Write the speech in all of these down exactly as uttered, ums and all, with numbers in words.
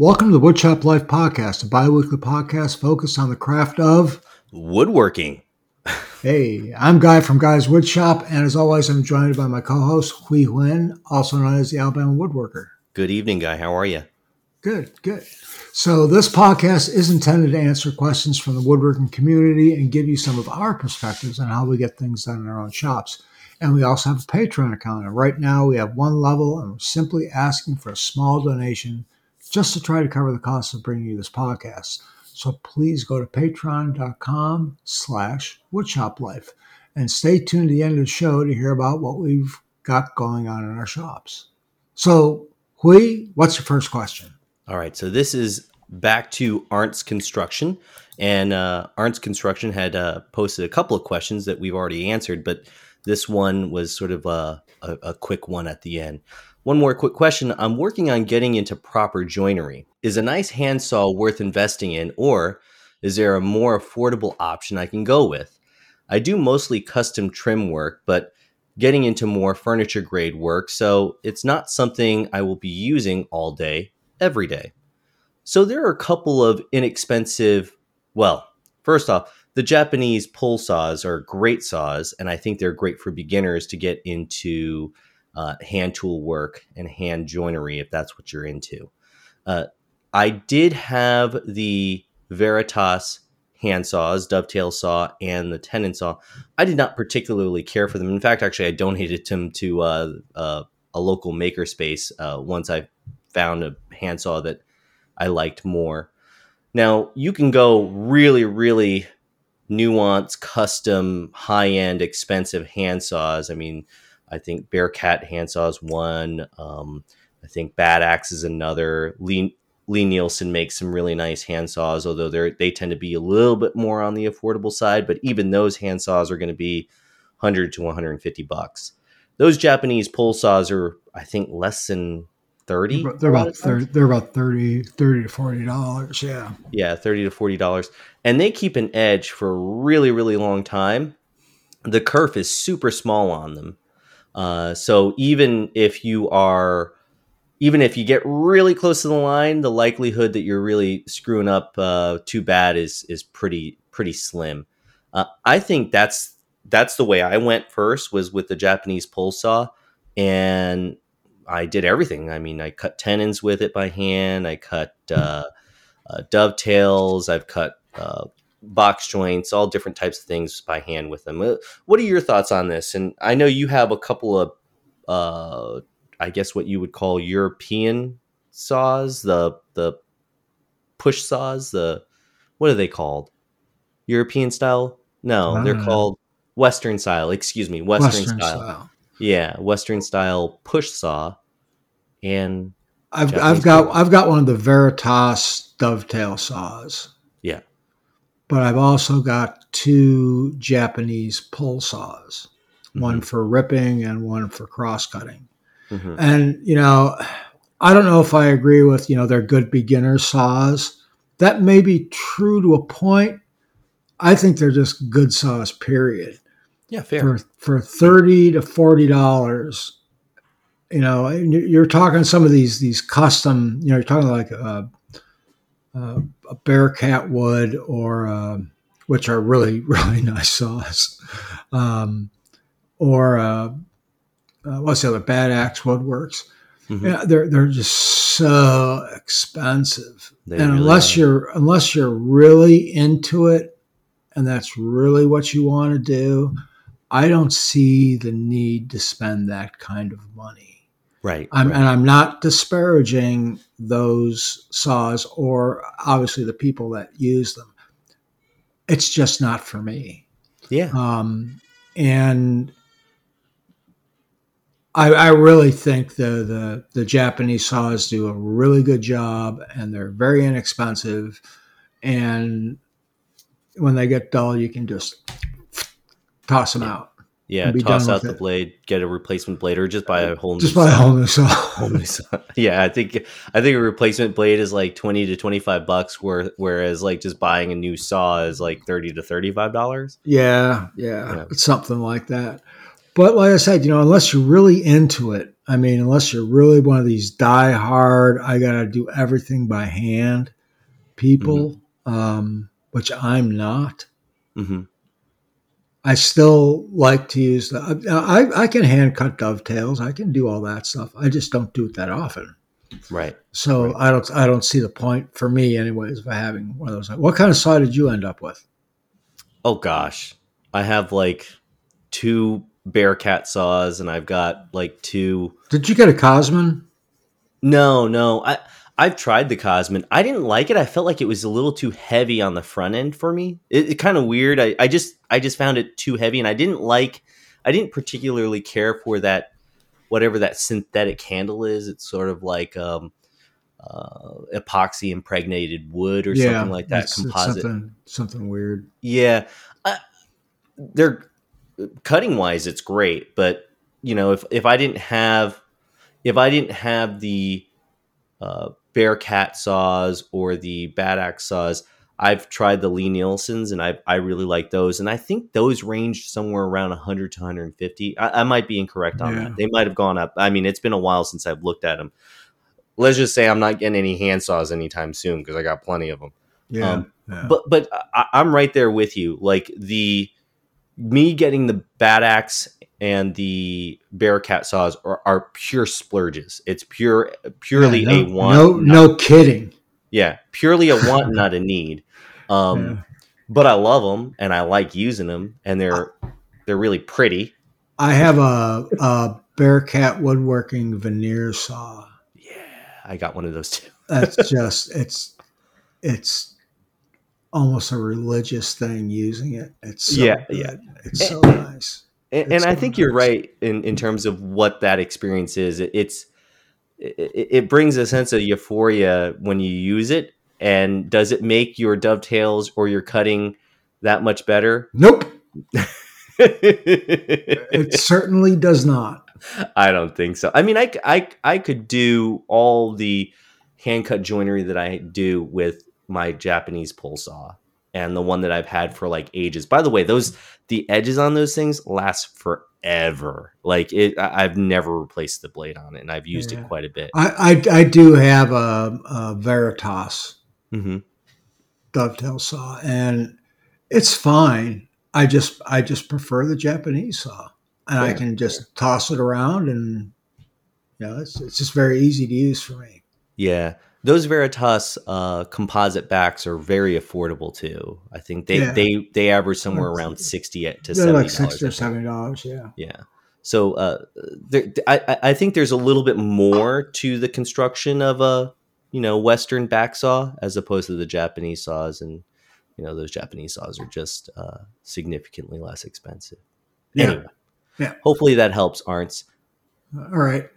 Welcome to the Woodshop Life Podcast, a bi-weekly podcast focused on the craft of woodworking. Hey, I'm Guy from Guy's Woodshop, and as always, I'm joined by my co-host, Hui Huen, also known as the Alabama Woodworker. Good evening, Guy. How are you? Good, good. So this podcast is intended to answer questions from the woodworking community and give you some of our perspectives on how we get things done in our own shops. And we also have a Patreon account, and right now we have one level, and we're simply asking for a small donation just to try to cover the cost of bringing you this podcast. So please go to patreon.com slash woodshoplife and stay tuned to the end of the show to hear about what we've got going on in our shops. So, Hui, what's your first question? All right, so this is back to Arntz Construction. And uh, Arntz Construction had uh, posted a couple of questions that we've already answered, but this one was sort of a, a, a quick one at the end. One more quick question. I'm working on getting into proper joinery. Is a nice handsaw worth investing in, or is there a more affordable option I can go with? I do mostly custom trim work, but getting into more furniture grade work, so it's not something I will be using all day, every day. So there are a couple of inexpensive, well, first off, the Japanese pull saws are great saws, and I think they're great for beginners to get into Uh, hand tool work and hand joinery, if that's what you're into. Uh, I did have the Veritas hand saws, dovetail saw, and the tenon saw. I did not particularly care for them. In fact, actually, I donated them to uh, uh, a local makerspace uh, once I found a hand saw that I liked more. Now, you can go really, really nuanced, custom, high-end, expensive hand saws. I mean, I think Bearcat handsaws one. Um, I think Bad Axe is another. Lie Lie-Nielsen makes some really nice handsaws, although they they tend to be a little bit more on the affordable side. But even those handsaws are going to be one hundred to one hundred fifty bucks. Those Japanese pull saws are, I think, less than thirty. They're about thirty. They're about thirty, thirty to forty dollars. Yeah. Yeah, thirty to forty dollars, and they keep an edge for a really, really long time. The kerf is super small on them. Uh, so even if you are, even if you get really close to the line, the likelihood that you're really screwing up uh, too bad is is pretty pretty slim. Uh, I think that's that's the way I went first, was with the Japanese pole saw, and I did everything. I mean, I cut tenons with it by hand. I cut uh, uh, dovetails. I've cut uh, box joints, all different types of things by hand with them. What are your thoughts on this? And I know you have a couple of, uh, I guess what you would call European saws, the the push saws, the, what are they called? European style? No, they're know. called Western style. Excuse me, Western, Western style. style. Yeah, Western style push saw. And I've Japanese I've got I've got one of the Veritas dovetail saws. Yeah. But I've also got two Japanese pull saws, mm-hmm. one for ripping and one for cross-cutting. Mm-hmm. And, you know, I don't know if I agree with, you know, they're good beginner saws. That may be true to a point. I think they're just good saws, period. Yeah, fair. For, for thirty to forty dollars, you know, you're talking some of these these custom, you know, you're talking like a, Uh, a Bearcat wood, or uh, which are really really nice saws, um, or uh, uh, what's the other, Bad Axe Woodworks. Mm-hmm. Yeah, they're they're just so expensive, they and really unless are. you're unless you're really into it, and that's really what you want to do, I don't see the need to spend that kind of money. Right, I'm, right. And I'm not disparaging those saws or obviously the people that use them. It's just not for me. Yeah. Um, and I, I really think the, the, the Japanese saws do a really good job, and they're very inexpensive. And when they get dull, you can just toss them yeah. out. Yeah, toss out the it. blade, get a replacement blade, or just buy a whole new just saw. buy a whole new saw. whole new saw. Yeah, I think I think a replacement blade is like twenty to twenty five bucks worth, whereas like just buying a new saw is like thirty to thirty five dollars. Yeah, yeah, yeah, something like that. But like I said, you know, unless you're really into it, I mean, unless you're really one of these die hard, I got to do everything by hand people, mm-hmm. um, which I'm not. Mm-hmm. I still like to use the, I, I can hand cut dovetails. I can do all that stuff. I just don't do it that often. Right. So right. I don't, I don't see the point for me anyways, by having one of those. What kind of saw did you end up with? Oh gosh. I have like two Bearcat saws and I've got like two. Did you get a Cosman? No, no. I, I've tried the Cosman. I didn't like it. I felt like it was a little too heavy on the front end for me. It, it kind of weird. I, I just I just found it too heavy, and I didn't like. I didn't particularly care for that, whatever that synthetic handle is. It's sort of like um, uh, epoxy impregnated wood or yeah, something like that. It's, composite, it's something, something weird. Yeah, I, they're cutting wise, it's great, but you know, if if I didn't have, if I didn't have the uh, Bearcat saws or the Bad Axe saws. I've tried the Lie-Nielsen's and I I really like those. And I think those range somewhere around one hundred to one hundred fifty. I, I might be incorrect on yeah. that. They might have gone up. I mean, it's been a while since I've looked at them. Let's just say I'm not getting any hand saws anytime soon because I got plenty of them. Yeah. Um, yeah. But but I, I'm right there with you. Like the me getting the Bad Axe and the Bearcat saws are, are pure splurges. It's pure, purely yeah, no, a want. No, no not. kidding. Yeah, purely a want, not a need. Um, yeah. But I love them, and I like using them, and they're they're really pretty. I have a, a Bearcat woodworking veneer saw. Yeah, I got one of those too. That's just it's it's almost a religious thing using it. It's so yeah, good. yeah, it's so and, nice. And, and I think you're right in, in terms of what that experience is. It, it's it, it brings a sense of euphoria when you use it. And does it make your dovetails or your cutting that much better? Nope. It certainly does not. I don't think so. I mean, I, I, I could do all the hand-cut joinery that I do with my Japanese pole saw. And the one that I've had for like ages. By the way, those the edges on those things last forever. Like it, I've never replaced the blade on it, and I've used yeah. it quite a bit. I I, I do have a, a Veritas mm-hmm. dovetail saw, and it's fine. I just I just prefer the Japanese saw, and yeah. I can just toss it around, and you know, it's it's just very easy to use for me. Yeah. Those Veritas uh, composite backs are very affordable too. I think they yeah. they, they average somewhere around sixty to seventy dollars. Like sixty or seventy dollars, yeah. Yeah. So uh, there, I I think there's a little bit more to the construction of a you know Western back saw as opposed to the Japanese saws, and you know those Japanese saws are just uh, significantly less expensive. Yeah. Anyway, yeah. Hopefully that helps, Arntz. All right.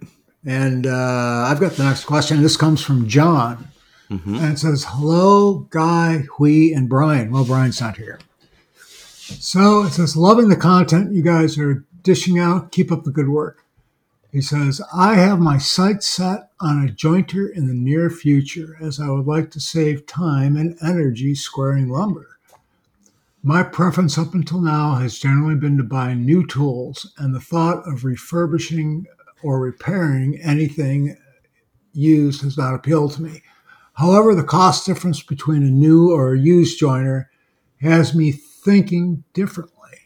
And uh, I've got the next question. This comes from John. Mm-hmm. And it says, hello, Guy, Hui, and Brian. Well, Brian's not here. So it says, loving the content you guys are dishing out. Keep up the good work. He says, I have my sights set on a jointer in the near future as I would like to save time and energy squaring lumber. My preference up until now has generally been to buy new tools, and the thought of refurbishing or repairing anything used has not appealed to me. However, the cost difference between a new or a used joiner has me thinking differently.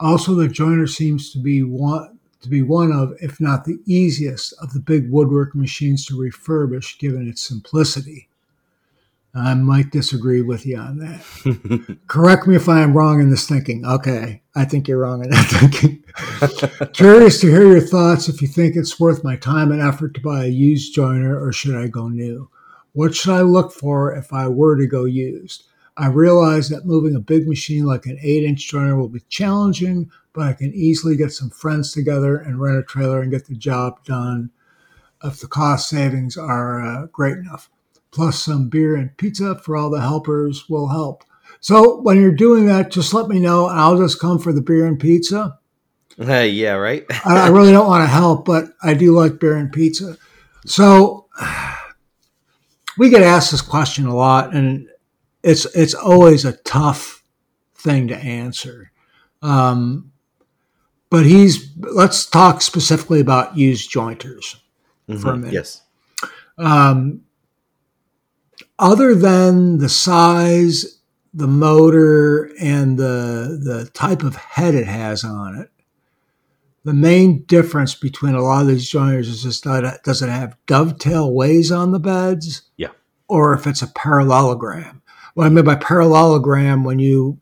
Also, the joiner seems to be one, to be one of, if not the easiest, of the big woodwork machines to refurbish given its simplicity. I might disagree with you on that. Correct me if I am wrong in this thinking. Okay, I think you're wrong in that thinking. Curious to hear your thoughts if you think it's worth my time and effort to buy a used joiner, or should I go new? What should I look for if I were to go used? I realize that moving a big machine like an eight-inch joiner will be challenging, but I can easily get some friends together and rent a trailer and get the job done if the cost savings are uh, great enough. Plus some beer and pizza for all the helpers will help. So when you're doing that, just let me know, and I'll just come for the beer and pizza. Uh, yeah, right? I, I really don't want to help, but I do like beer and pizza. So we get asked this question a lot, and it's it's always a tough thing to answer. Um, But he's let's talk specifically about used jointers mm-hmm. for a minute. Yes. Um, other than the size, the motor, and the the type of head it has on it, the main difference between a lot of these jointers is just that, does it have dovetail ways on the beds? Yeah. Or if it's a parallelogram. What I mean by parallelogram, when you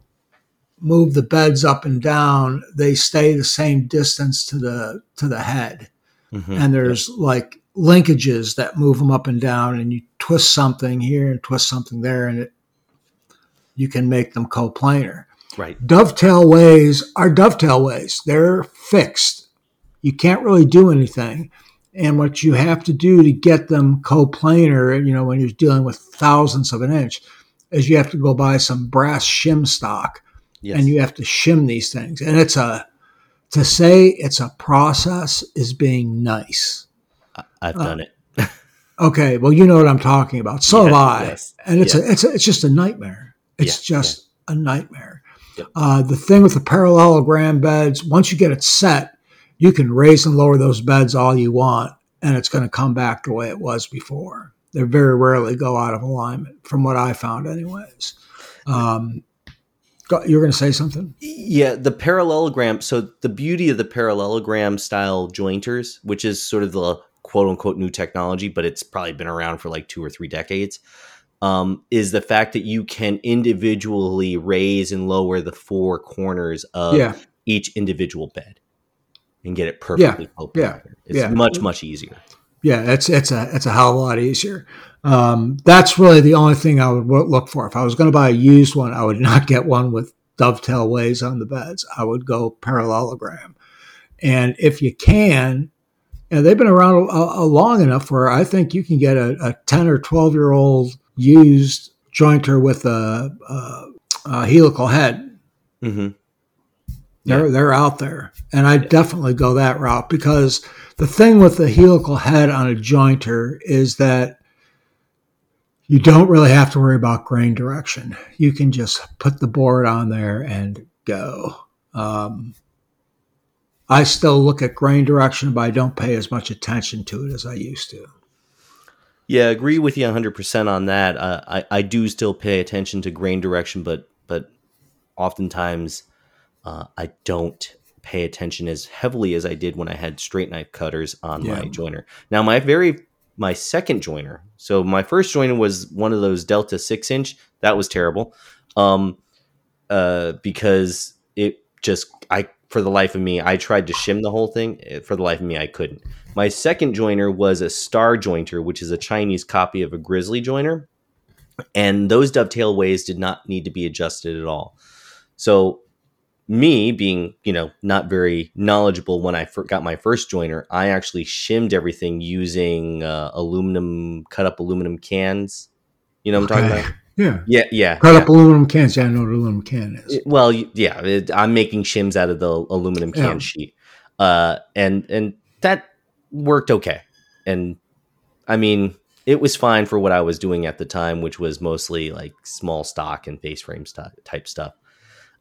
move the beds up and down, they stay the same distance to the to the head. Mm-hmm. And there's yeah. like linkages that move them up and down, and you twist something here and twist something there, and it you can make them coplanar. Right. Dovetail ways are dovetail ways. They're fixed. You can't really do anything. And what you have to do to get them coplanar, you know, when you're dealing with thousands of an inch, is you have to go buy some brass shim stock. Yes. And you have to shim these things. And it's a, to say it's a process is being nice. I've uh, done it. Okay. Well, you know what I'm talking about. So yeah, have I. Yes, and it's yes. a, it's a, it's just a nightmare. It's yeah, just yeah. a nightmare. Yeah. Uh, the thing with the parallelogram beds, once you get it set, you can raise and lower those beds all you want, and it's going to come back the way it was before. They very rarely go out of alignment, from what I found anyways. Um, you were going to say something? Yeah, the parallelogram. So the beauty of the parallelogram style jointers, which is sort of the quote unquote new technology, but it's probably been around for like two or three decades, um, is the fact that you can individually raise and lower the four corners of yeah. each individual bed and get it perfectly yeah. open. Yeah. It's yeah. much, much easier. Yeah, it's it's a it's a hell of a lot easier. Um, that's really the only thing I would look for. If I was going to buy a used one, I would not get one with dovetail ways on the beds. I would go parallelogram. And if you can, and they've been around a, a long enough where I think you can get a, a ten or twelve-year-old used jointer with a, a, a helical head. Mm-hmm. They're, yeah. they're out there. And I yeah. definitely go that route, because the thing with the helical head on a jointer is that you don't really have to worry about grain direction. You can just put the board on there and go. Um, I still look at grain direction, but I don't pay as much attention to it as I used to. Yeah, I agree with you one hundred percent on that. Uh, I, I do still pay attention to grain direction, but but oftentimes... Uh, I don't pay attention as heavily as I did when I had straight knife cutters on yeah. my joiner. Now, my very my second joiner. So my first joiner was one of those Delta six inch. That was terrible, um, uh, because it just I for the life of me I tried to shim the whole thing. For the life of me, I couldn't. My second joiner was a Star jointer, which is a Chinese copy of a Grizzly joiner, and those dovetail ways did not need to be adjusted at all. So. Me being, you know, not very knowledgeable when I got my first joiner, I actually shimmed everything using uh, aluminum, cut up aluminum cans. You know what I'm okay. talking about? Yeah. Yeah. Yeah. Cut yeah. up aluminum cans. Yeah, I know what aluminum can is. It, well, yeah, it, I'm making shims out of the aluminum can yeah. sheet. Uh, and, and that worked okay. And I mean, it was fine for what I was doing at the time, which was mostly like small stock and face frame st- type stuff.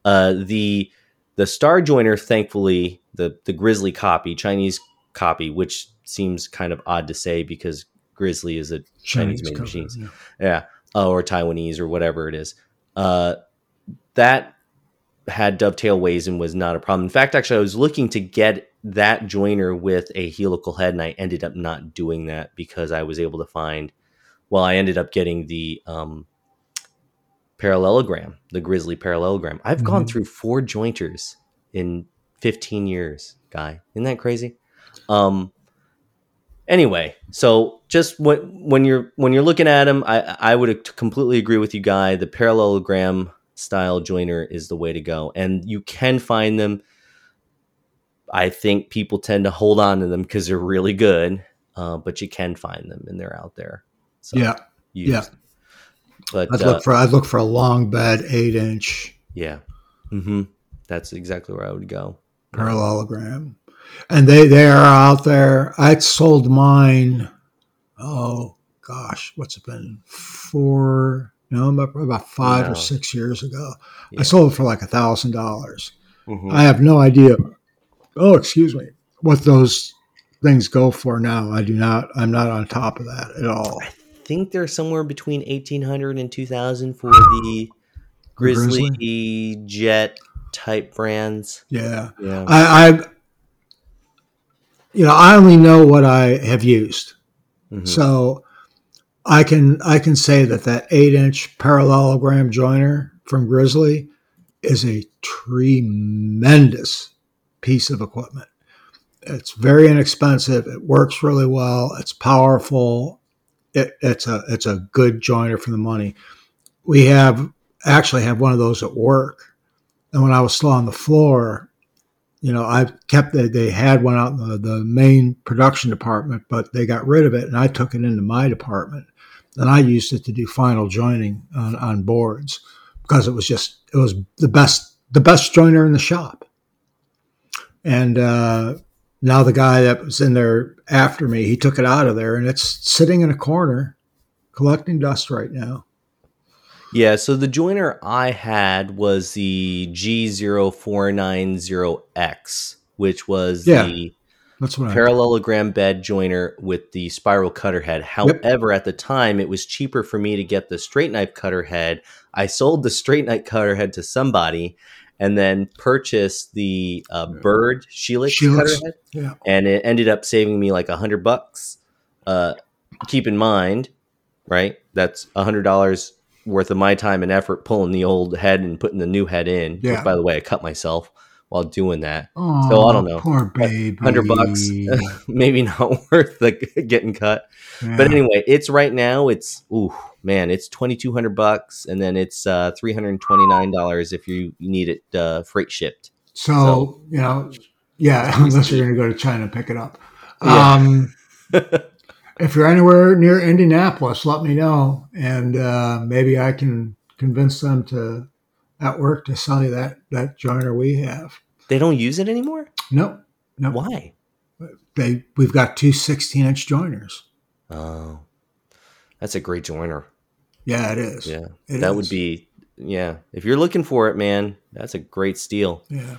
Uh, the, The Star joiner, thankfully, the, the Grizzly copy, Chinese copy, which seems kind of odd to say because Grizzly is a Chinese, Chinese made machine. Yeah. yeah. Uh, or Taiwanese or whatever it is. Uh, that had dovetail ways and was not a problem. In fact, actually, I was looking to get that joiner with a helical head, and I ended up not doing that because I was able to find, well, I ended up getting the, um, parallelogram, the Grizzly parallelogram. I've mm-hmm. gone through four jointers in fifteen years, Guy. Isn't that crazy? Um, anyway, so just what, when you're when you're looking at them, I, I would completely agree with you, Guy. The parallelogram style joiner is the way to go, and you can find them. I think people tend to hold on to them because they're really good, uh, but you can find them, and they're out there. So yeah, yeah. Them. But, I'd look uh, for I'd look for a long bed, eight inch. Yeah, mm-hmm. That's exactly where I would go. Parallelogram, and they they are out there. I sold mine. Oh gosh, what's it been? Four? No, about five wow. or six years ago. Yeah. I sold it for like a thousand dollars. I have no idea oh, excuse me, what those things go for now. I do not, I'm not on top of that at all. I think they're somewhere between eighteen hundred and two thousand for the Grizzly, Grizzly? Jet type brands. Yeah. yeah. I, I, you know, I only know what I have used. Mm-hmm. So I can, I can say that that eight inch parallelogram joiner from Grizzly is a tremendous piece of equipment. It's very inexpensive. It works really well. It's powerful. It, it's a it's a good joiner for the money. We have actually have one of those at work. And when I was still on the floor, you know, I kept the, they had one out in the, the main production department, but they got rid of it, and I took it into my department, and I used it to do final joining on, on boards because it was just it was the best the best joiner in the shop. And uh, now the guy that was in there after me, he took it out of there, and it's sitting in a corner collecting dust right now. Yeah, so the joiner I had was the G zero four nine zero X, which was yeah, the that's what parallelogram bed joiner with the spiral cutter head. However, yep. at the time, it was cheaper for me to get the straight knife cutter head. I sold the straight knife cutter head to somebody, and then purchased the uh, Bird Shelix cutter head, yeah. and it ended up saving me like a hundred bucks. Uh, keep in mind, right? That's a hundred dollars worth of my time and effort pulling the old head and putting the new head in. Yeah. Which, by the way, I cut myself while doing that. Oh, so I don't know, poor baby. Hundred bucks, maybe not worth the getting cut. Yeah. But anyway, it's right now. It's ooh. Man, it's twenty-two hundred bucks, and then it's uh, three hundred twenty-nine dollars if you need it uh, freight shipped. So, so, you know, yeah, unless you're going to go to China and pick it up. Yeah. Um, if you're anywhere near Indianapolis, let me know, and uh, maybe I can convince them to, at work, to sell you that, that joiner we have. They don't use it anymore? No. no. Why? They We've got two sixteen-inch joiners. Oh. That's a great joiner. Yeah, it is. Yeah, it that is. would be, yeah. If you're looking for it, man, that's a great steal. Yeah.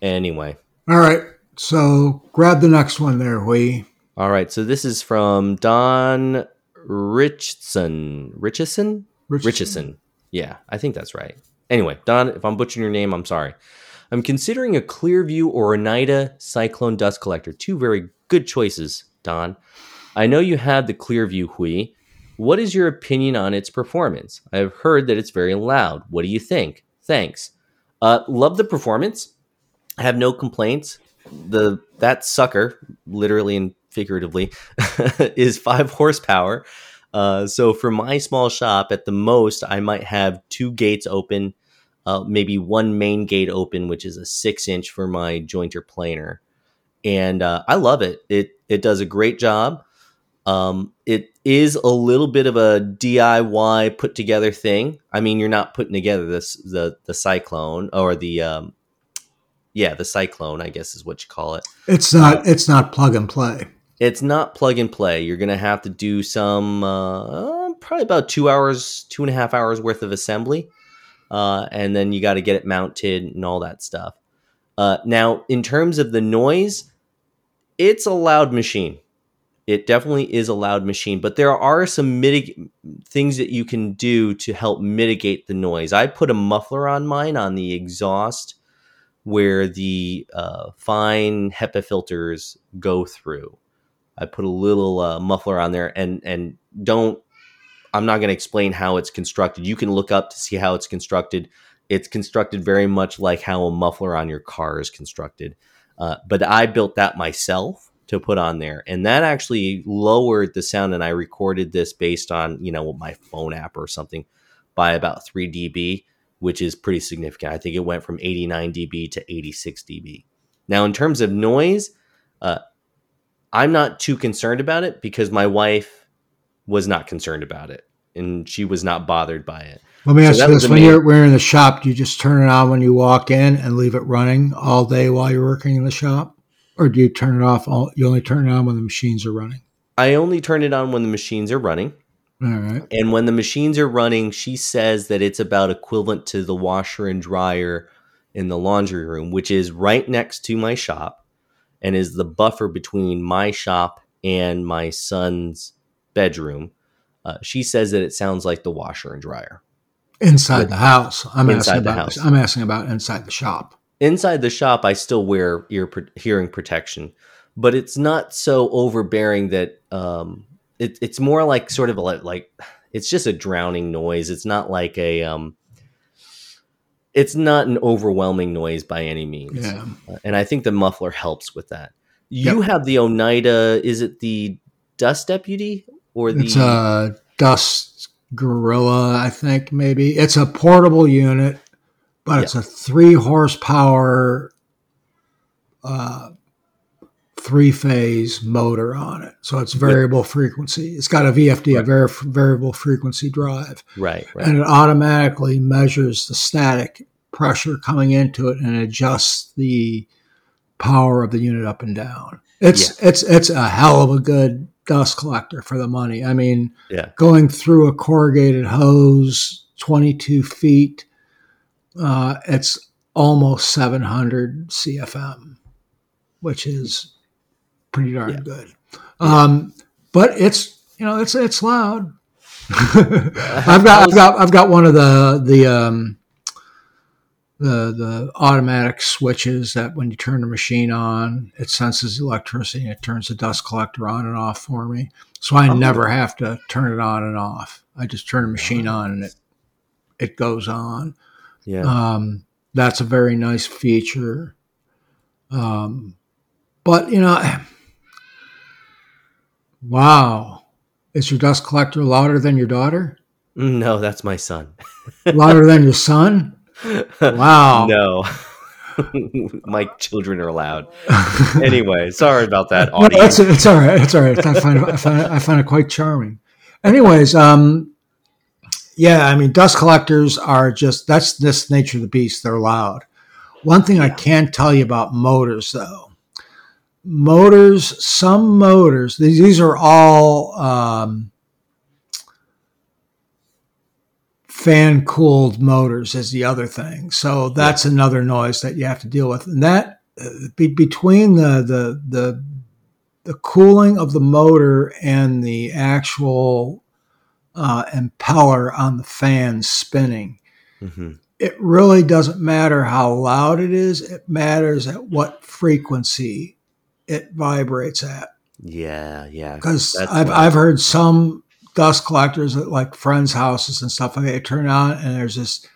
Anyway. All right. So grab the next one there, Hui. All right. So this is from Don Richardson. Richardson? Richardson. Yeah, I think that's right. Anyway, Don, if I'm butchering your name, I'm sorry. I'm considering a Clearview or Oneida Cyclone Dust Collector. Two very good choices, Don. I know you have the Clearview, Hui. What is your opinion on its performance? I have heard that it's very loud. What do you think? Thanks. Uh, love the performance. I have no complaints. The that sucker, literally and figuratively, is five horsepower. Uh, so for my small shop, at the most, I might have two gates open, uh, maybe one main gate open, which is a six inch for my jointer planer. And uh, I love it. It it does a great job. Um, it is a little bit of a D I Y put together thing. I mean, you're not putting together this, the, the cyclone or the, um, yeah, the cyclone, I guess is what you call it. It's not, uh, it's not plug and play. It's not plug and play. You're going to have to do some, uh, probably about two hours, two and a half hours worth of assembly. Uh, and then you got to get it mounted and all that stuff. Uh, now in terms of the noise, it's a loud machine. It definitely is a loud machine, but there are some mitig- things that you can do to help mitigate the noise. I put a muffler on mine on the exhaust where the uh, fine HEPA filters go through. I put a little uh, muffler on there and, and don't, I'm not going to explain how it's constructed. You can look up to see how it's constructed. It's constructed very much like how a muffler on your car is constructed. Uh, but I built that myself to put on there, and that actually lowered the sound, and I recorded this based on, you know, my phone app or something by about three decibels, which is pretty significant. I think it went from eighty-nine decibels to eighty-six decibels. Now in terms of noise, uh, I'm not too concerned about it because my wife was not concerned about it and she was not bothered by it. Let me ask you this. When you're we're in the shop, do you just turn it on when you walk in and leave it running all day while you're working in the shop? Or do you turn it off? All, you only turn it on when the machines are running. I only turn it on when the machines are running. All right. And when the machines are running, she says that it's about equivalent to the washer and dryer in the laundry room, which is right next to my shop and is the buffer between my shop and my son's bedroom. Uh, she says that it sounds like the washer and dryer. Inside the house. I'm inside asking the about, house. I'm asking about inside the shop. Inside the shop, I still wear ear pro- hearing protection, but it's not so overbearing that um, it, it's more like sort of a, like it's just a drowning noise. It's not like a um, it's not an overwhelming noise by any means. Yeah. Uh, and I think the muffler helps with that. You yep. have the Oneida. Is it the Dust Deputy or the it's a Dust Gorilla? I think maybe it's a portable unit, but yep. it's a three horsepower, uh, three phase motor on it. So it's variable yep. frequency. It's got a V F D, right. a vari- variable frequency drive, right, right? And it automatically measures the static pressure coming into it and adjusts the power of the unit up and down. It's yeah. it's it's a hell of a good dust collector for the money. I mean, yeah. going through a corrugated hose twenty-two feet, uh, it's almost seven hundred C F M, which is pretty darn yeah. good. Um, yeah. But it's you know it's it's loud. I've got I've got I've got one of the the. Um, The, the automatic switches that when you turn the machine on, it senses electricity and it turns the dust collector on and off for me. So I oh. never have to turn it on and off. I just turn the machine on and it it goes on. Yeah, um, that's a very nice feature. Um, but, you know, wow. Is your dust collector louder than your daughter? No, that's my son. Louder than your son? Wow. No. My children are loud. Anyway, sorry about that, audience. No, it's, it's all right. It's all right. I find, I, find it, I find it quite charming. Anyways, um, yeah, I mean, dust collectors are just, that's this nature of the beast. They're loud. One thing yeah. I can tell you about motors, though. Motors, some motors, these, these are all um, fan-cooled motors is the other thing. So that's yeah. another noise that you have to deal with. And that uh, be, between the, the the the cooling of the motor and the actual uh, impeller on the fan spinning, mm-hmm. it really doesn't matter how loud it is. It matters at what frequency it vibrates at. Yeah, yeah. Because I've wild. I've heard some dust collectors at like friends' houses and stuff like that, they turn on and there's this,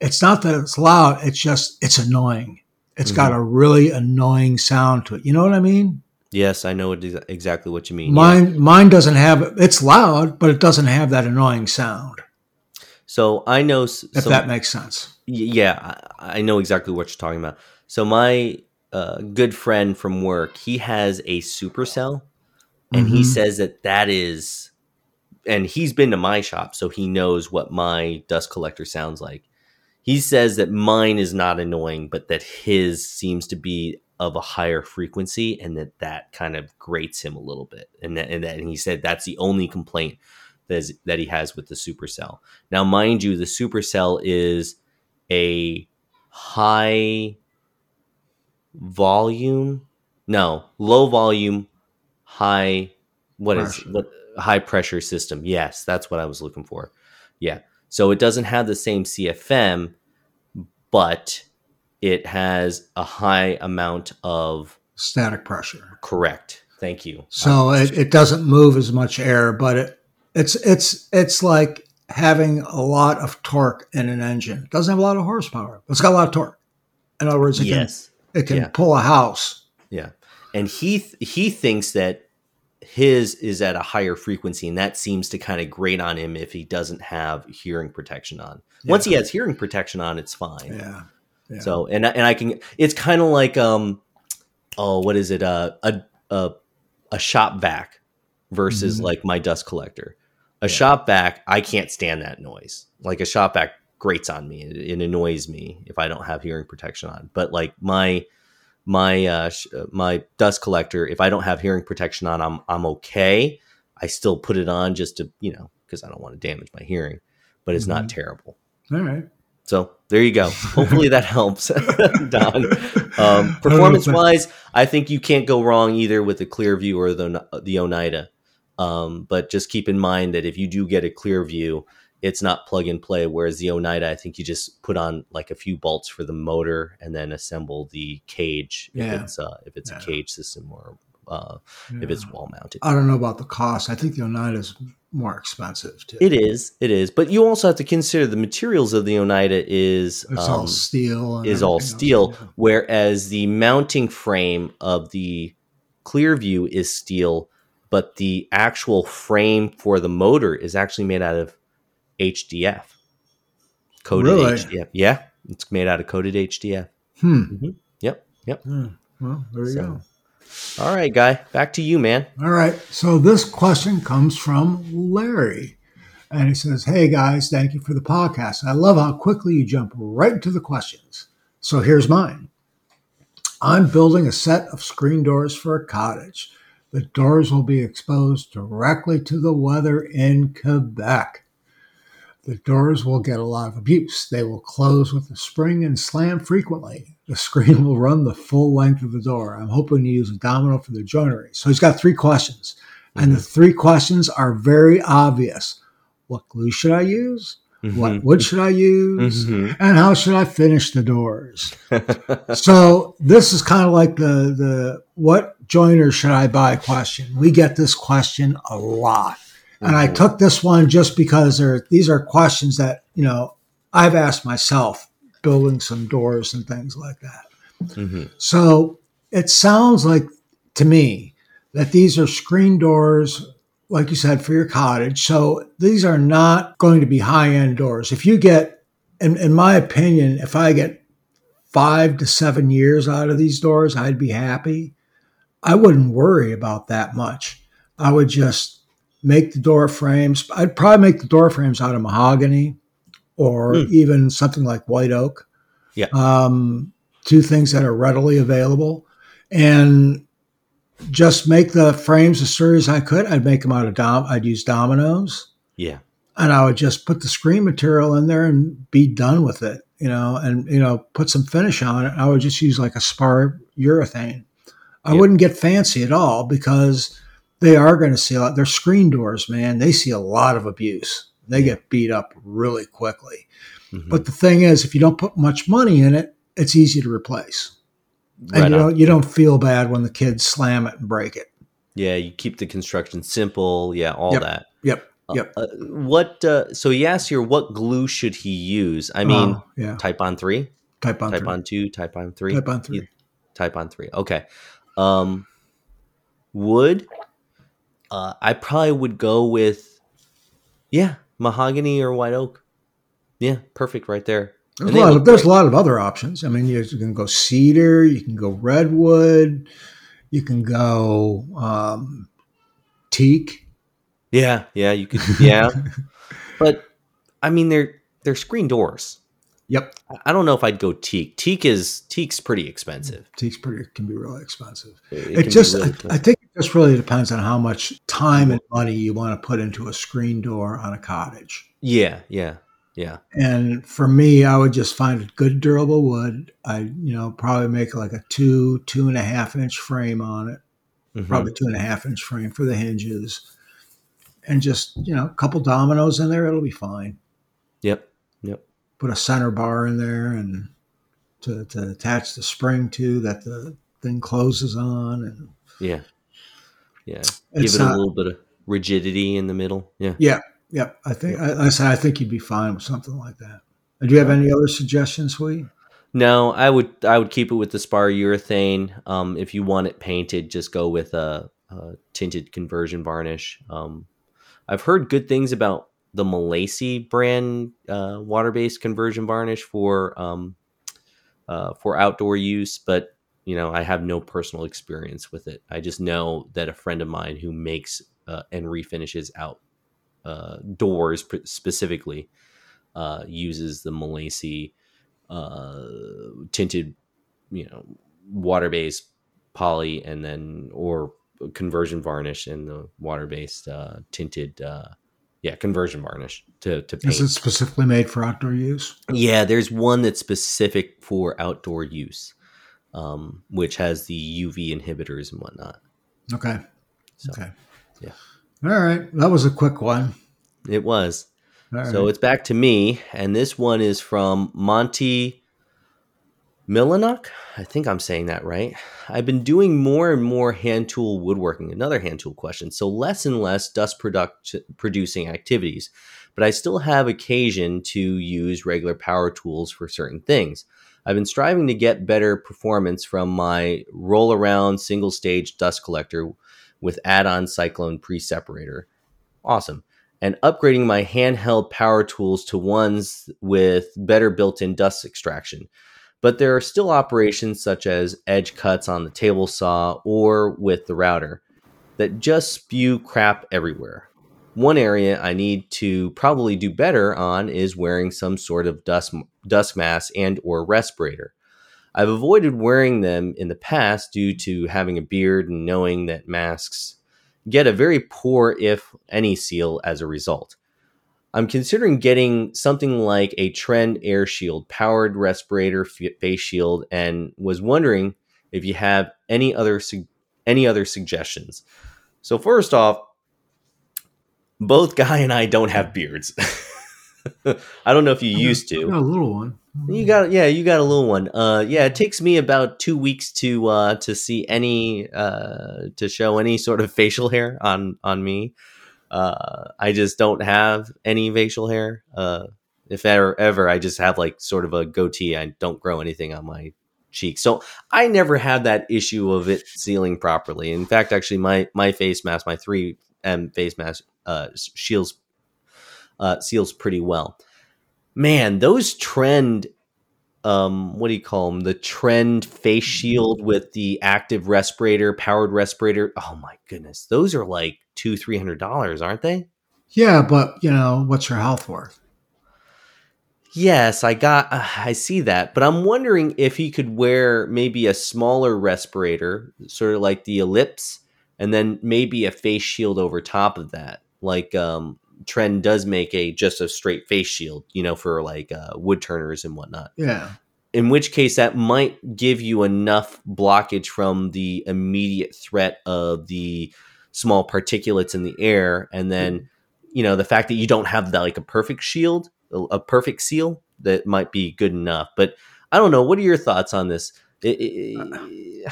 it's not that it's loud, it's just, it's annoying. It's mm-hmm. got a really annoying sound to it. You know what I mean? Yes, I know exactly what you mean. Mine, yeah. mine doesn't have, it's loud, but it doesn't have that annoying sound. So I know. So, if that makes sense. Yeah, I know exactly what you're talking about. So my uh, good friend from work, he has a Supercell and mm-hmm. he says that that is, and he's been to my shop, so he knows what my dust collector sounds like. He says that mine is not annoying, but that his seems to be of a higher frequency and that that kind of grates him a little bit. And that, and, that, and he said that's the only complaint that, is, that he has with the Supercell. Now, mind you, the Supercell is a high volume, no, low volume, high, what pressure. is what? High pressure system. Yes, that's what I was looking for. Yeah. So it doesn't have the same C F M, but it has a high amount of static pressure. Correct. Thank you. So it, it doesn't move as much air, but it it's it's it's like having a lot of torque in an engine. It doesn't have a lot of horsepower, but it's got a lot of torque. In other words, it yes. can, it can yeah. pull a house. Yeah. And he th- he thinks that his is at a higher frequency, and that seems to kind of grate on him if he doesn't have hearing protection on. Yeah. Once he has hearing protection on, it's fine. Yeah. yeah. So, and and I can. It's kind of like um, oh, what is it? Uh, a a a shop vac versus mm-hmm. like my dust collector. A yeah. shop vac, I can't stand that noise. Like a shop vac grates on me. It, it annoys me if I don't have hearing protection on. But like my. My uh, sh- my dust collector, if I don't have hearing protection on, I'm I'm okay. I still put it on just to, you know, because I don't want to damage my hearing, but it's mm-hmm. not terrible. All right. So there you go. Hopefully that helps, Don. Um, Performance-wise, I think you can't go wrong either with the Clearview or the the Oneida. Um, but just keep in mind that if you do get a Clearview, it's not plug and play. Whereas the Oneida, I think you just put on like a few bolts for the motor and then assemble the cage if yeah. it's uh, if it's yeah. a cage system or uh, yeah. if it's wall mounted. I don't know about the cost. I think the Oneida is more expensive too. It is, it is. But you also have to consider the materials of the Oneida is it's um, all steel. And is all steel, else, yeah. whereas the mounting frame of the Clearview is steel, but the actual frame for the motor is actually made out of H D F. Coated really? H D F. Yeah, it's made out of coated H D F. Hmm. Mm-hmm. Yep, yep. Yeah. Well, there you so. go. All right, Guy, back to you, man. All right. So this question comes from Larry. And he says, hey, guys, thank you for the podcast. I love how quickly you jump right into the questions. So here's mine. I'm building a set of screen doors for a cottage. The doors will be exposed directly to the weather in Quebec. The doors will get a lot of abuse. They will close with a spring and slam frequently. The screen will run the full length of the door. I'm hoping to use a domino for the joinery. So he's got three questions. Mm-hmm. And the three questions are very obvious. What glue should I use? Mm-hmm. What wood should I use? Mm-hmm. And how should I finish the doors? So this is kind of like the, the what joiner should I buy question. We get this question a lot. And I took this one just because there, these are questions that, you know, I've asked myself building some doors and things like that. Mm-hmm. So it sounds like to me that these are screen doors, like you said, for your cottage. So these are not going to be high-end doors. If you get, in, in my opinion, if I get five to seven years out of these doors, I'd be happy. I wouldn't worry about that much. I would just make the door frames. I'd probably make the door frames out of mahogany or mm. even something like white oak. Yeah. Um, two things that are readily available. And just make the frames as sturdy as I could. I'd make them out of dom. I'd use dominoes. Yeah. And I would just put the screen material in there and be done with it, you know, and, you know, put some finish on it. I would just use like a spar urethane. I yeah. wouldn't get fancy at all because they are going to see a lot. They're screen doors, man. They see a lot of abuse. They get beat up really quickly. Mm-hmm. But the thing is, if you don't put much money in it, it's easy to replace. Right, and you don't, you don't feel bad when the kids slam it and break it. Yeah, you keep the construction simple. Yeah, all yep. that. Yep, yep. Uh, what? Uh, so he asks here, what glue should he use? I mean, uh, yeah. type on three? Type on type three. Type on two, type on three? Type on three. Yeah, type on three. Okay. Um, wood? Uh, I probably would go with, yeah, mahogany or white oak. Yeah, perfect right there. There's, a lot, of, there's a lot of other options. I mean, you can go cedar, you can go redwood, you can go um, teak. Yeah, yeah, you could, yeah. But, I mean, they're they're screen doors. Yep. I don't know if I'd go teak. Teak is teak's pretty expensive. Teak's pretty can be really expensive. It, it just really I, expensive. I think it just really depends on how much time and money you want to put into a screen door on a cottage. Yeah, yeah, yeah. And for me, I would just find a good durable wood. I you know probably make like a two two and a half inch frame on it, mm-hmm. probably two and a half inch frame for the hinges, and just you know a couple dominoes in there, it'll be fine. Yep. Yep. Put a center bar in there and to, to attach the spring to that the thing closes on. And yeah. Yeah. Give it a uh, little bit of rigidity in the middle. Yeah. Yeah. Yeah. I think, yeah. I, I said, I think you'd be fine with something like that. Do you have any other suggestions, Hui? No, I would, I would keep it with the spar urethane. Um, if you want it painted, just go with a, a tinted conversion varnish. Um, I've heard good things about the Milesi brand uh, water-based conversion varnish for um, uh, for outdoor use, but you know I have no personal experience with it. I just know that a friend of mine who makes uh, and refinishes out uh, doors specifically uh, uses the Milesi uh, tinted, you know, water-based poly and then or conversion varnish and the water-based uh, tinted. Uh, Yeah, conversion varnish to, to paint. Is it specifically made for outdoor use? Yeah, there's one that's specific for outdoor use, um, which has the U V inhibitors and whatnot. Okay. So, okay. Yeah. All right. That was a quick one. It was. All so right. It's back to me. And this one is from Monty Milanuk. I think I'm saying that right. I've been doing more and more hand tool woodworking, another hand tool question. So less and less dust product producing activities, but I still have occasion to use regular power tools for certain things. I've been striving to get better performance from my roll around single stage dust collector with add-on Cyclone pre-separator. Awesome. And upgrading my handheld power tools to ones with better built-in dust extraction. But there are still operations such as edge cuts on the table saw or with the router that just spew crap everywhere. One area I need to probably do better on is wearing some sort of dust dust mask and or respirator. I've avoided wearing them in the past due to having a beard and knowing that masks get a very poor, if any, seal as a result. I'm considering getting something like a Trend Air Shield powered respirator face shield and was wondering if you have any other any other suggestions. So first off, both Guy and I don't have beards. I don't know if you used to. I got a little one. You got yeah, you got a little one. Uh, yeah, it takes me about two weeks to uh, to see any uh, to show any sort of facial hair on on me. Uh, I just don't have any facial hair. Uh, if ever, ever, I just have like sort of a goatee. I don't grow anything on my cheek, so I never had that issue of it sealing properly. In fact, actually, my my face mask, my three M face mask, uh, shields uh, seals pretty well. Man, those Trend, um, what do you call them? The Trend face shield with the active respirator, powered respirator. Oh my goodness. Those are like two, three hundred dollars, aren't they? Yeah. But you know, what's your health worth? Yes, I got, uh, I see that, but I'm wondering if he could wear maybe a smaller respirator, sort of like the Ellipse, and then maybe a face shield over top of that. Like, um, Trend does make a just a straight face shield, you know, for like uh, wood turners and whatnot. Yeah. In which case, that might give you enough blockage from the immediate threat of the small particulates in the air, and then you know the fact that you don't have that, like a perfect shield, a perfect seal, that might be good enough. But I don't know. What are your thoughts on this? It, it, uh, you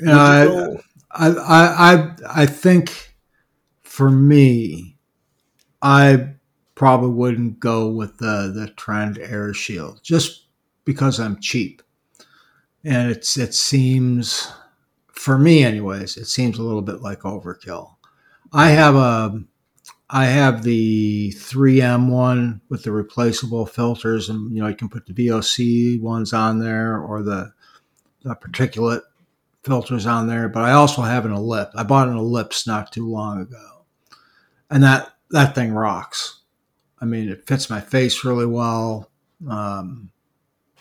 know, I, I I I think for me, I probably wouldn't go with the, the Trend Air Shield just because I'm cheap. And it's it seems, for me anyways, it seems a little bit like overkill. I have a I have the three M one with the replaceable filters, and you know you can put the V O C ones on there or the, the particulate filters on there, but I also have an Ellipse. I bought an Ellipse not too long ago. And that That thing rocks. I mean, it fits my face really well. Um,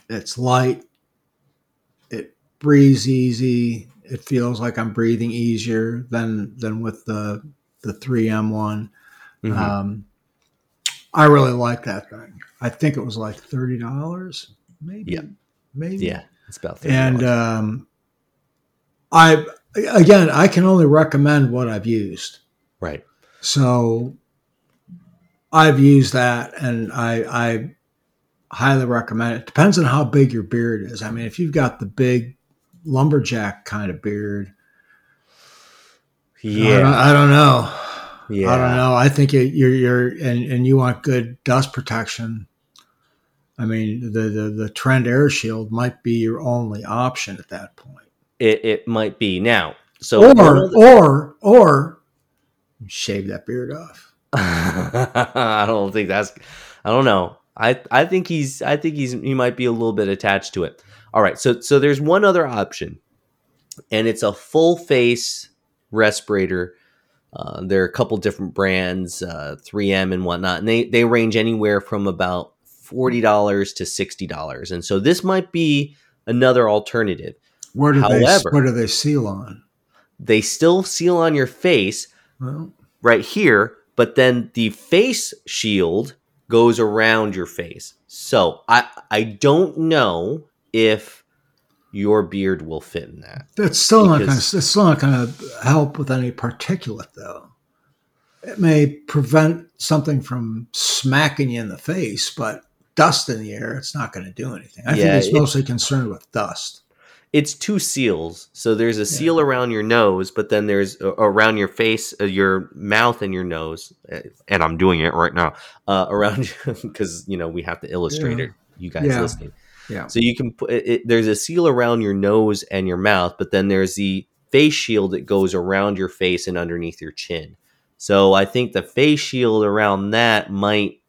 it's light. It breathes easy. It feels like I'm breathing easier than than with the the three M one. Mm-hmm. Um, I really like that thing. I think it was like thirty dollars, maybe. Yeah, maybe. Yeah, it's about thirty dollars. And um, I again, I can only recommend what I've used. Right. So. I've used that, and I, I highly recommend it. Depends on how big your beard is. I mean, if you've got the big lumberjack kind of beard, yeah, I don't, I don't know. Yeah, I don't know. I think it, you're you're and, and you want good dust protection. I mean, the, the the Trend Air Shield might be your only option at that point. It it might be now. So or the- or or shave that beard off. I don't think that's I don't know. I, I think he's I think he's he might be a little bit attached to it. All right. So so there's one other option, and it's a full face respirator. Uh, there are a couple different brands, uh, three M and whatnot, and they, they range anywhere from about forty dollars to sixty dollars. And so this might be another alternative. Where do However, they what do they seal on? They still seal on your face well. right here. but then the face shield goes around your face. So I I don't know if your beard will fit in that. It's still not going to it's still not going to help with any particulate though. It may prevent something from smacking you in the face, but dust in the air, it's not going to do anything. I yeah, think it's mostly it's, concerned with dust. It's two seals. So there's a seal yeah. around your nose, but then there's uh, around your face, uh, your mouth and your nose. And I'm doing it right now uh, around because, you know, we have to illustrate yeah. it. You guys yeah. listening. Yeah. So you can put it, there's a seal around your nose and your mouth, but then there's the face shield that goes around your face and underneath your chin. So I think the face shield around that might,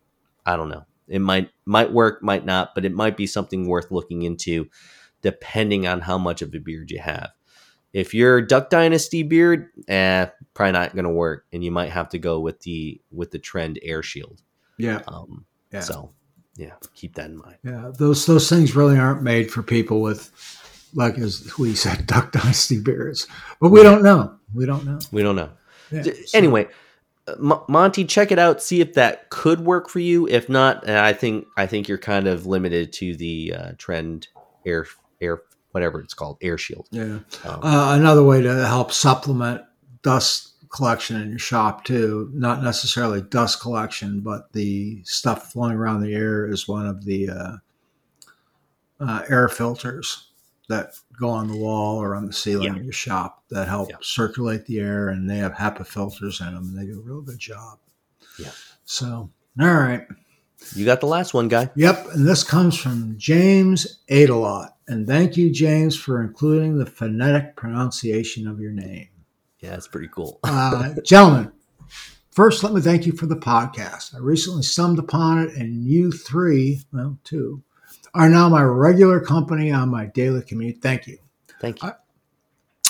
I don't know, it might might work, might not, but it might be something worth looking into depending on how much of a beard you have. If you're Duck Dynasty beard, eh, probably not going to work, and you might have to go with the with the Trend Air Shield. Yeah. Um, yeah. So, yeah, keep that in mind. Yeah, those those things really aren't made for people with, like as we said, Duck Dynasty beards. But we yeah. don't know. We don't know. We don't know. Yeah, so. Anyway, M- Monty, check it out. See if that could work for you. If not, I think I think you're kind of limited to the uh, Trend air air whatever it's called, Air Shield. Yeah. Um, uh, another way to help supplement dust collection in your shop too, not necessarily dust collection, but the stuff flowing around the air is one of the uh, uh, air filters that go on the wall or on the ceiling yeah. of your shop that help yeah. circulate the air, and they have HEPA filters in them, and they do a real good job. Yeah. So, all right. You got the last one, Guy. Yep. And this comes from James Adelot. And thank you, James, for including the phonetic pronunciation of your name. Yeah, that's pretty cool. uh, gentlemen, first, let me thank you for the podcast. I recently stumbled upon it, and you three, well, two, are now my regular company on my daily commute. Thank you. Thank you.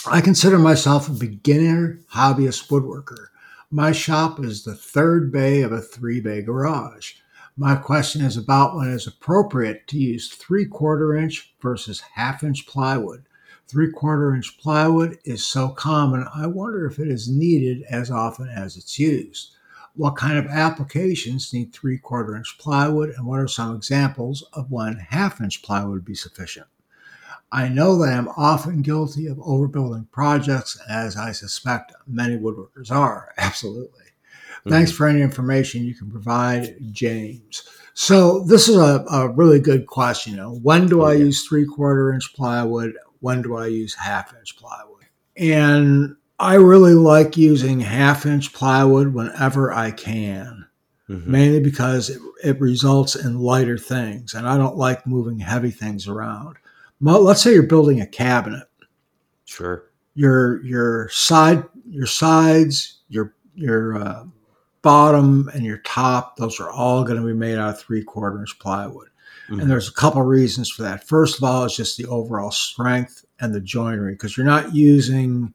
I, I consider myself a beginner hobbyist woodworker. My shop is the third bay of a three-bay garage. My question is about when it is appropriate to use three-quarter inch versus half-inch plywood. Three-quarter inch plywood is so common, I wonder if it is needed as often as it's used. What kind of applications need three-quarter inch plywood, and what are some examples of when half-inch plywood would be sufficient? I know that I am often guilty of overbuilding projects, as I suspect many woodworkers are. Absolutely. Mm-hmm. Thanks for any information you can provide, James. So this is a, a really good question. You know, when do okay. I use three-quarter inch plywood? When do I use half-inch plywood? And I really like using half-inch plywood whenever I can, mm-hmm. mainly because it, it results in lighter things, and I don't like moving heavy things around. Well, let's say you're building a cabinet. Sure. Your your side, your sides, your your uh, bottom, and your top, those are all going to be made out of three-quarter inch plywood. Mm-hmm. And there's a couple reasons for that. First of all, it's just the overall strength and the joinery, because you're not using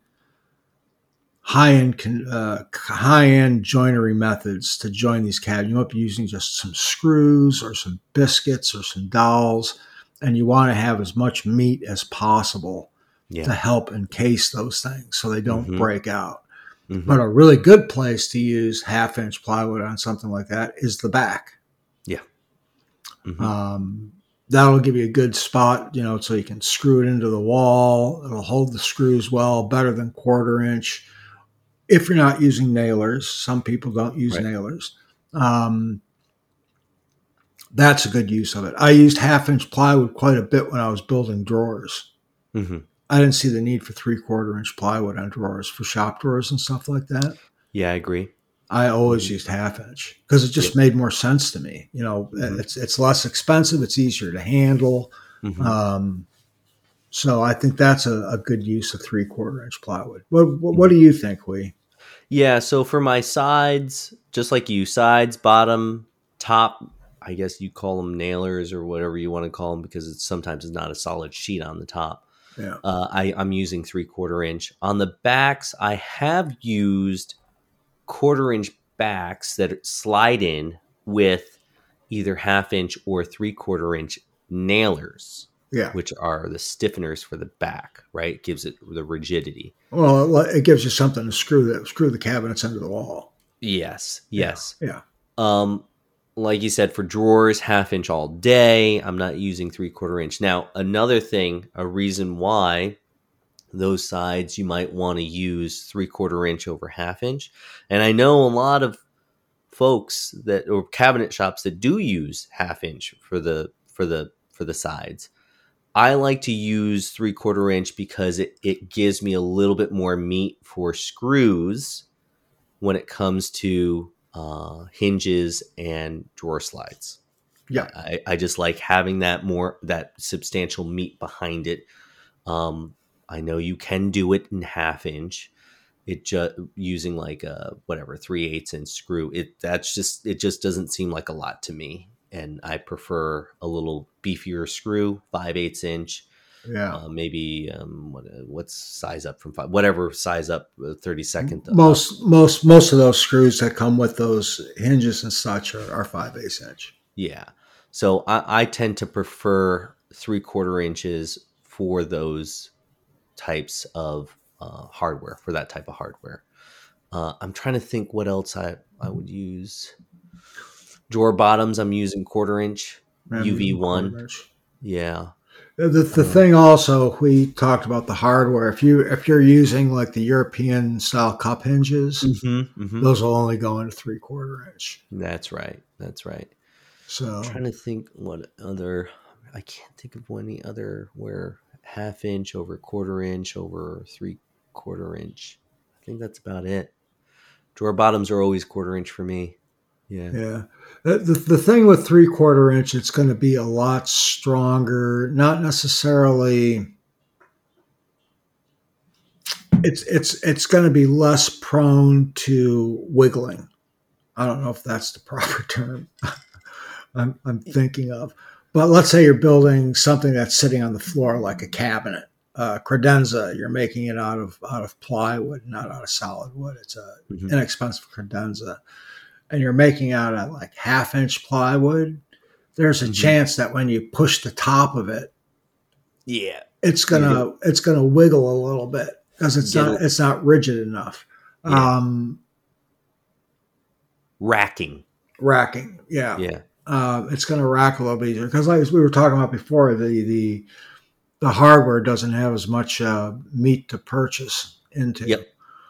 high-end uh, high-end joinery methods to join these cabinets. You might be using just some screws or some biscuits or some dowels, and you want to have as much meat as possible yeah. to help encase those things so they don't mm-hmm. break out. Mm-hmm. But a really good place to use half-inch plywood on something like that is the back. Yeah. Mm-hmm. Um, that'll give you a good spot, you know, so you can screw it into the wall. It'll hold the screws well, better than quarter inch. If you're not using nailers, some people don't use right. nailers. Um, that's a good use of it. I used half inch plywood quite a bit when I was building drawers. Mm-hmm. I didn't see the need for three quarter inch plywood on drawers for shop drawers and stuff like that. Yeah, I agree. I always used half inch because it just yep. made more sense to me. You know, mm-hmm. it's it's less expensive. It's easier to handle. Mm-hmm. Um, so I think that's a, a good use of three quarter inch plywood. What what, mm-hmm. what do you think, Hui? Yeah. So for my sides, just like you, sides, bottom, top, I guess you call them nailers or whatever you want to call them, because it's sometimes it's not a solid sheet on the top. Yeah. Uh, I, I'm using three quarter inch on the backs. I have used quarter inch backs that slide in with either half inch or three quarter inch nailers, yeah. which are the stiffeners for the back, right? It gives it the rigidity. Well, it gives you something to screw the, screw the cabinets into the wall. Yes. Yes. Yeah. yeah. Um, like you said, for drawers, half inch all day. I'm not using three quarter inch. Now, another thing, a reason why those sides you might want to use three quarter inch over half inch. And I know a lot of folks that, or cabinet shops that do use half inch for the, for the, for the sides. I like to use three quarter inch because it, it gives me a little bit more meat for screws when it comes to uh, hinges and drawer slides. Yeah. I, I just like having that more, that substantial meat behind it. Um, I know you can do it in half inch. It just using like a, whatever, three eighths inch screw. It, that's just, it just doesn't seem like a lot to me. And I prefer a little beefier screw, five eighths inch. Yeah, uh, maybe um, what, what's size up from five? Whatever size up, thirty second. Most up. most most of those screws that come with those hinges and such are, are five eighths inch. Yeah, so I, I tend to prefer three quarter inches for those types of uh, hardware. For that type of hardware, uh, I'm trying to think what else I, I would use. Drawer bottoms, I'm using quarter inch, U V one. Yeah. The the um, thing also, we talked about the hardware. If you if you're using like the European style cup hinges, mm-hmm, mm-hmm. those will only go into three quarter inch. That's right. That's right. So I'm trying to think what other. I can't think of any other where half inch over quarter inch over three quarter inch. I think that's about it. Drawer bottoms are always quarter inch for me. Yeah. Yeah. The, the, the thing with three quarter inch, it's going to be a lot stronger. Not necessarily. It's it's it's going to be less prone to wiggling. I don't know if that's the proper term I'm I'm thinking of, but let's say you're building something that's sitting on the floor like a cabinet, uh, credenza. You're making it out of out of plywood, not out of solid wood. It's a mm-hmm. inexpensive credenza. And you're making out a like half inch plywood, there's a mm-hmm. chance that when you push the top of it, yeah, it's gonna yeah. it's gonna wiggle a little bit because it's yeah. not it's not rigid enough. Yeah. Um, racking, racking, yeah, yeah, uh, it's gonna rack a little bit easier because, like as we were talking about before, the the the hardware doesn't have as much uh, meat to purchase into. Yep,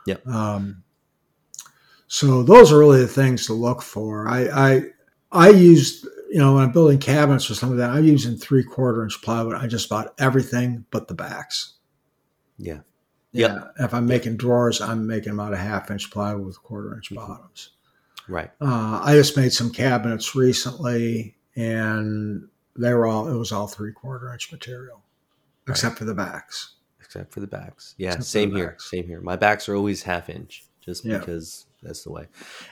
yep. Um, So those are really the things to look for. I, I I used, you know, when I'm building cabinets or something like that, I'm using three quarter inch plywood. I just bought everything but the backs. Yeah. Yeah. Yep. If I'm making drawers, I'm making them out of half inch plywood with quarter inch mm-hmm. bottoms. Right. Uh, I just made some cabinets recently and they were all, it was all three quarter inch material, right. except for the backs. Except for the backs. Yeah. Except same here. Backs. Same here. My backs are always half inch just yeah. because. That's the way.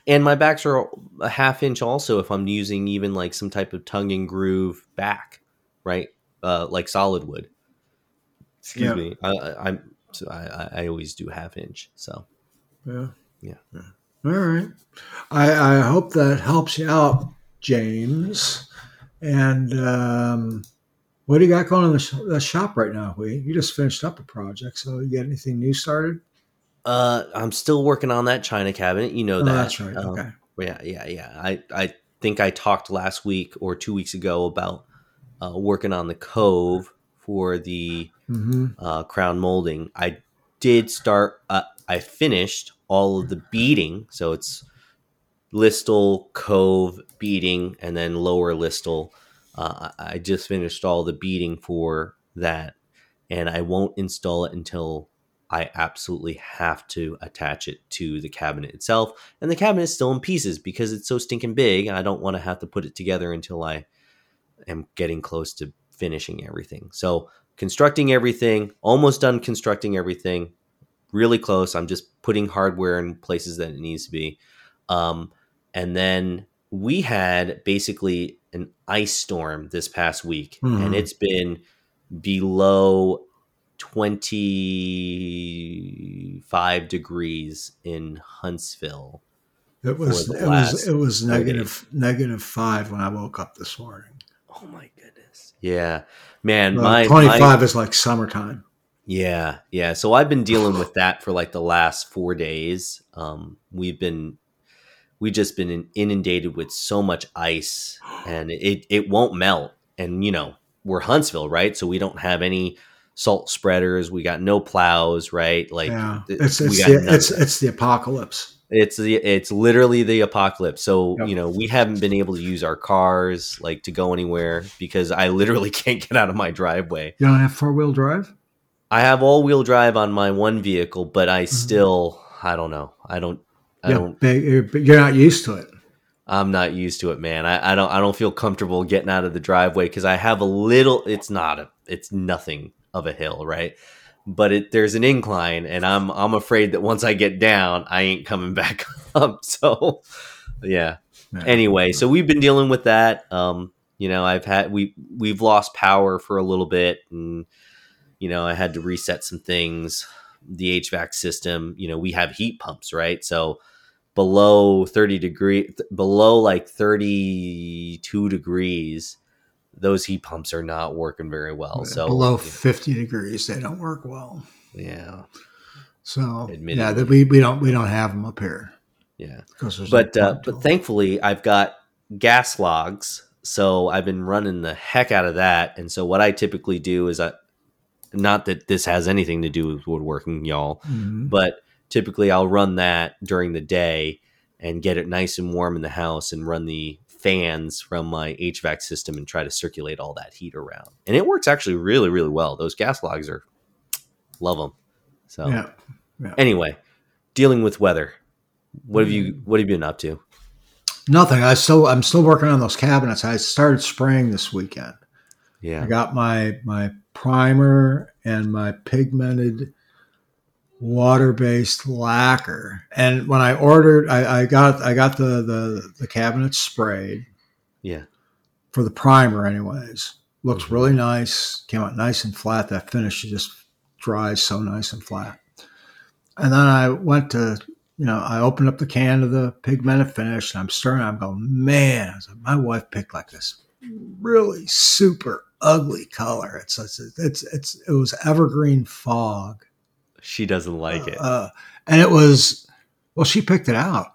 And my backs are a half inch also if I'm using even like some type of tongue and groove back, right? Uh, like solid wood. Excuse yeah. me. I, I, I'm, so I, I always do half inch. So, yeah. Yeah. yeah. All right. I, I hope that helps you out, James. And um, what do you got going on in the, sh- the shop right now, Hui? You just finished up a project. So you got anything new started? Uh, I'm still working on that China cabinet. You know that. Oh, that's right. Um, okay. Yeah, yeah, yeah. I, I think I talked last week or two weeks ago about uh, working on the cove for the mm-hmm. uh, crown molding. I did start. Uh, I finished all of the beading, so it's listel, cove, beading, and then lower listel. Uh, I just finished all the beading for that, and I won't install it until I absolutely have to attach it to the cabinet itself. And the cabinet is still in pieces because it's so stinking big. And I don't want to have to put it together until I am getting close to finishing everything. So constructing everything, almost done constructing everything, really close. I'm just putting hardware in places that it needs to be. Um, and then we had basically an ice storm this past week. Mm-hmm. And it's been below twenty-five degrees in Huntsville. It was it was it was negative negative five when I woke up this morning. Oh my goodness! Yeah, man, well, my twenty-five my, is like summertime. Yeah, yeah. So I've been dealing with that for like the last four days. Um, we've been we've just been inundated with so much ice, and it, it won't melt. And, you know, we're Huntsville, right? So we don't have any salt spreaders. We got no plows, right? Like yeah. it's, it's, we got the, it's, it's the apocalypse. It's the, it's literally the apocalypse. So, yep. you know, we haven't been able to use our cars like to go anywhere because I literally can't get out of my driveway. You don't have four wheel drive? I have all wheel drive on my one vehicle, but I mm-hmm. still, I don't know. I don't, I yeah, don't, you're not used to it. I'm not used to it, man. I, I don't, I don't feel comfortable getting out of the driveway because I have a little, it's not a, it's nothing of a hill, right? But it, there's an incline, and I'm I'm afraid that once I get down, I ain't coming back up. So, yeah. Man. Anyway, so we've been dealing with that. Um, you know, I've had we we've lost power for a little bit, and you know, I had to reset some things. The H V A C system, you know, we have heat pumps, right? So below thirty degree, below like thirty-two degrees. Those heat pumps are not working very well. So below fifty degrees, they don't work well. Yeah. So Admittedly. yeah, that we, we don't we don't have them up here. Yeah. But uh, but thankfully I've got gas logs, so I've been running the heck out of that. And so what I typically do is I, not that this has anything to do with woodworking, y'all, mm-hmm. but typically I'll run that during the day and get it nice and warm in the house and run the fans from my H V A C system and try to circulate all that heat around, and it works actually really, really well. Those gas logs are, love them. So yeah, yeah. Anyway, dealing with weather. What have you What have you been up to? Nothing. I still I'm still working on those cabinets. I started spraying this weekend. Yeah, I got my my primer and my pigmented water-based lacquer, and when I ordered, I, I got I got the, the the cabinet sprayed, yeah, for the primer. Anyways, looks mm-hmm. really nice. Came out nice and flat. That finish just dries so nice and flat. And then I went to, you know, I opened up the can of the pigmented finish, and I'm stirring. I'm going, man, my wife picked like this really super ugly color. It's it's it's, it's it was Evergreen Fog. She doesn't like it. Uh, and it was, well, she picked it out.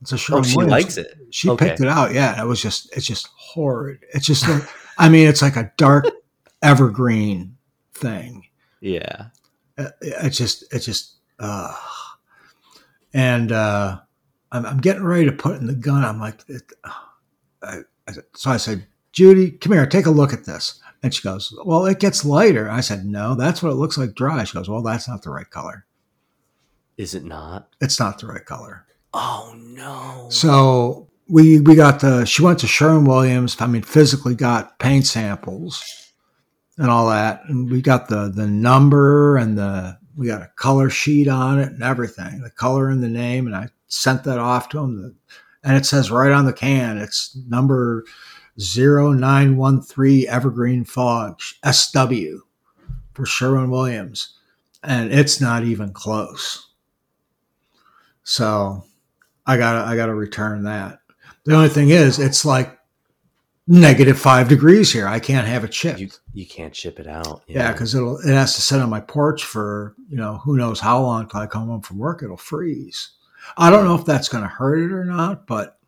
It's a Sherwin oh, she Williams. Likes it. She okay. picked it out. Yeah. And it was just, it's just horrid. It's just, like, I mean, it's like a dark evergreen thing. Yeah. It, it's just, it's just, uh, and, uh, I'm, I'm getting ready to put in the gun. I'm like, it, I, I, so I said, Judy, come here, take a look at this. And she goes, well, it gets lighter. I said, no, that's what it looks like dry. She goes, well, that's not the right color. Is it not? It's not the right color. Oh, no. So we we got the, she went to Sherwin Williams, I mean, physically got paint samples and all that. And we got the the number and the, we got a color sheet on it and everything, the color and the name. And I sent that off to him. And it says right on the can, it's number zero nine one three Evergreen Fog S W for Sherwin Williams, and it's not even close. So I gotta I gotta return that. The only thing is, it's like negative five degrees here. I can't have it shipped. You, you can't ship it out. Yeah, because yeah, it'll it has to sit on my porch for, you know, who knows how long till I come home from work. It'll freeze. I don't know if that's going to hurt it or not, but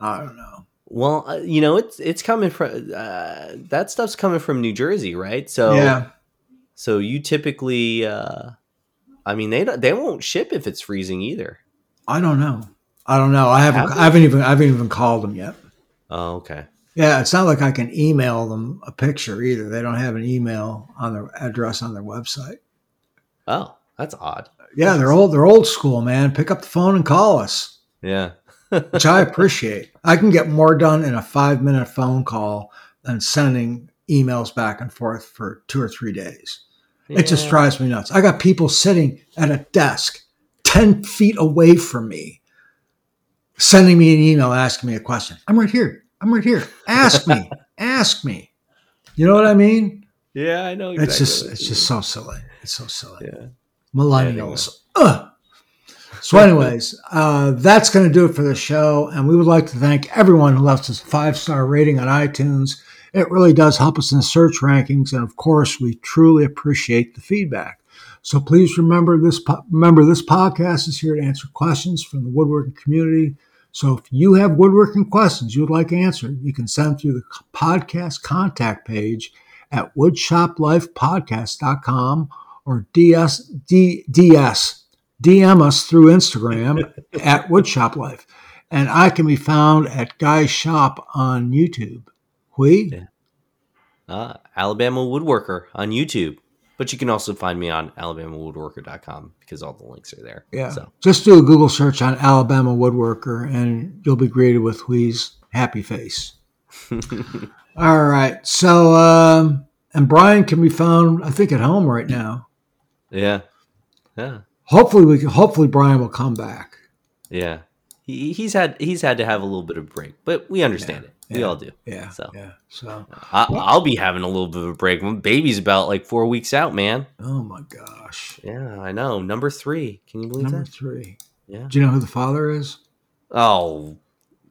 I don't know. Well, you know, it's it's coming from uh, that stuff's coming from New Jersey, right? So, yeah. So you typically, uh, I mean, they don't, they won't ship if it's freezing either. I don't know. I don't know. I haven't. Have I haven't even. I haven't even called them yet. Oh, okay. Yeah, it's not like I can email them a picture either. They don't have an email on their address on their website. Oh, that's odd. Yeah, that's they're old. They're old school, man. Pick up the phone and call us. Yeah. Which I appreciate. I can get more done in a five-minute phone call than sending emails back and forth for two or three days. Yeah. It just drives me nuts. I got people sitting at a desk ten feet away from me sending me an email asking me a question. I'm right here. I'm right here. Ask me. Ask me. You know what I mean? Yeah, I know exactly. It's just, it's just so silly. It's so silly. Yeah. Millennials. Yeah, anyway. Ugh. So anyways, uh, that's going to do it for the show. And we would like to thank everyone who left us a five-star rating on iTunes. It really does help us in the search rankings. And, of course, we truly appreciate the feedback. So please remember this, po- remember this podcast is here to answer questions from the woodworking community. So if you have woodworking questions you'd like answered, you can send them through the podcast contact page at woodshop life podcast dot com or ds, d, ds, D M us through Instagram at woodshop life. And I can be found at Guy's Shop on YouTube. Hui? Yeah. Uh, Alabama Woodworker on YouTube. But you can also find me on alabama woodworker dot com because all the links are there. Yeah. So just do a Google search on Alabama Woodworker and you'll be greeted with Hui's happy face. All right. So, um, and Brian can be found, I think, at home right now. Yeah. Yeah. Hopefully we can, hopefully Brian will come back. Yeah. He, he's had, he's had to have a little bit of break, but we understand yeah. it. We yeah, all do. Yeah. So, yeah. so I, I'll be having a little bit of a break. My baby's about like four weeks out, man. Oh my gosh. Yeah, I know. Number three. Can you believe Number that? Number three. Yeah. Do you know who the father is? Oh,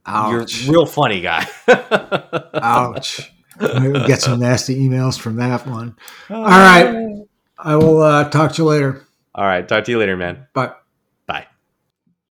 ouch. You're a real funny guy. Ouch. We'll get some nasty emails from that one. All right. I will uh, talk to you later. All right. Talk to you later, man. Bye.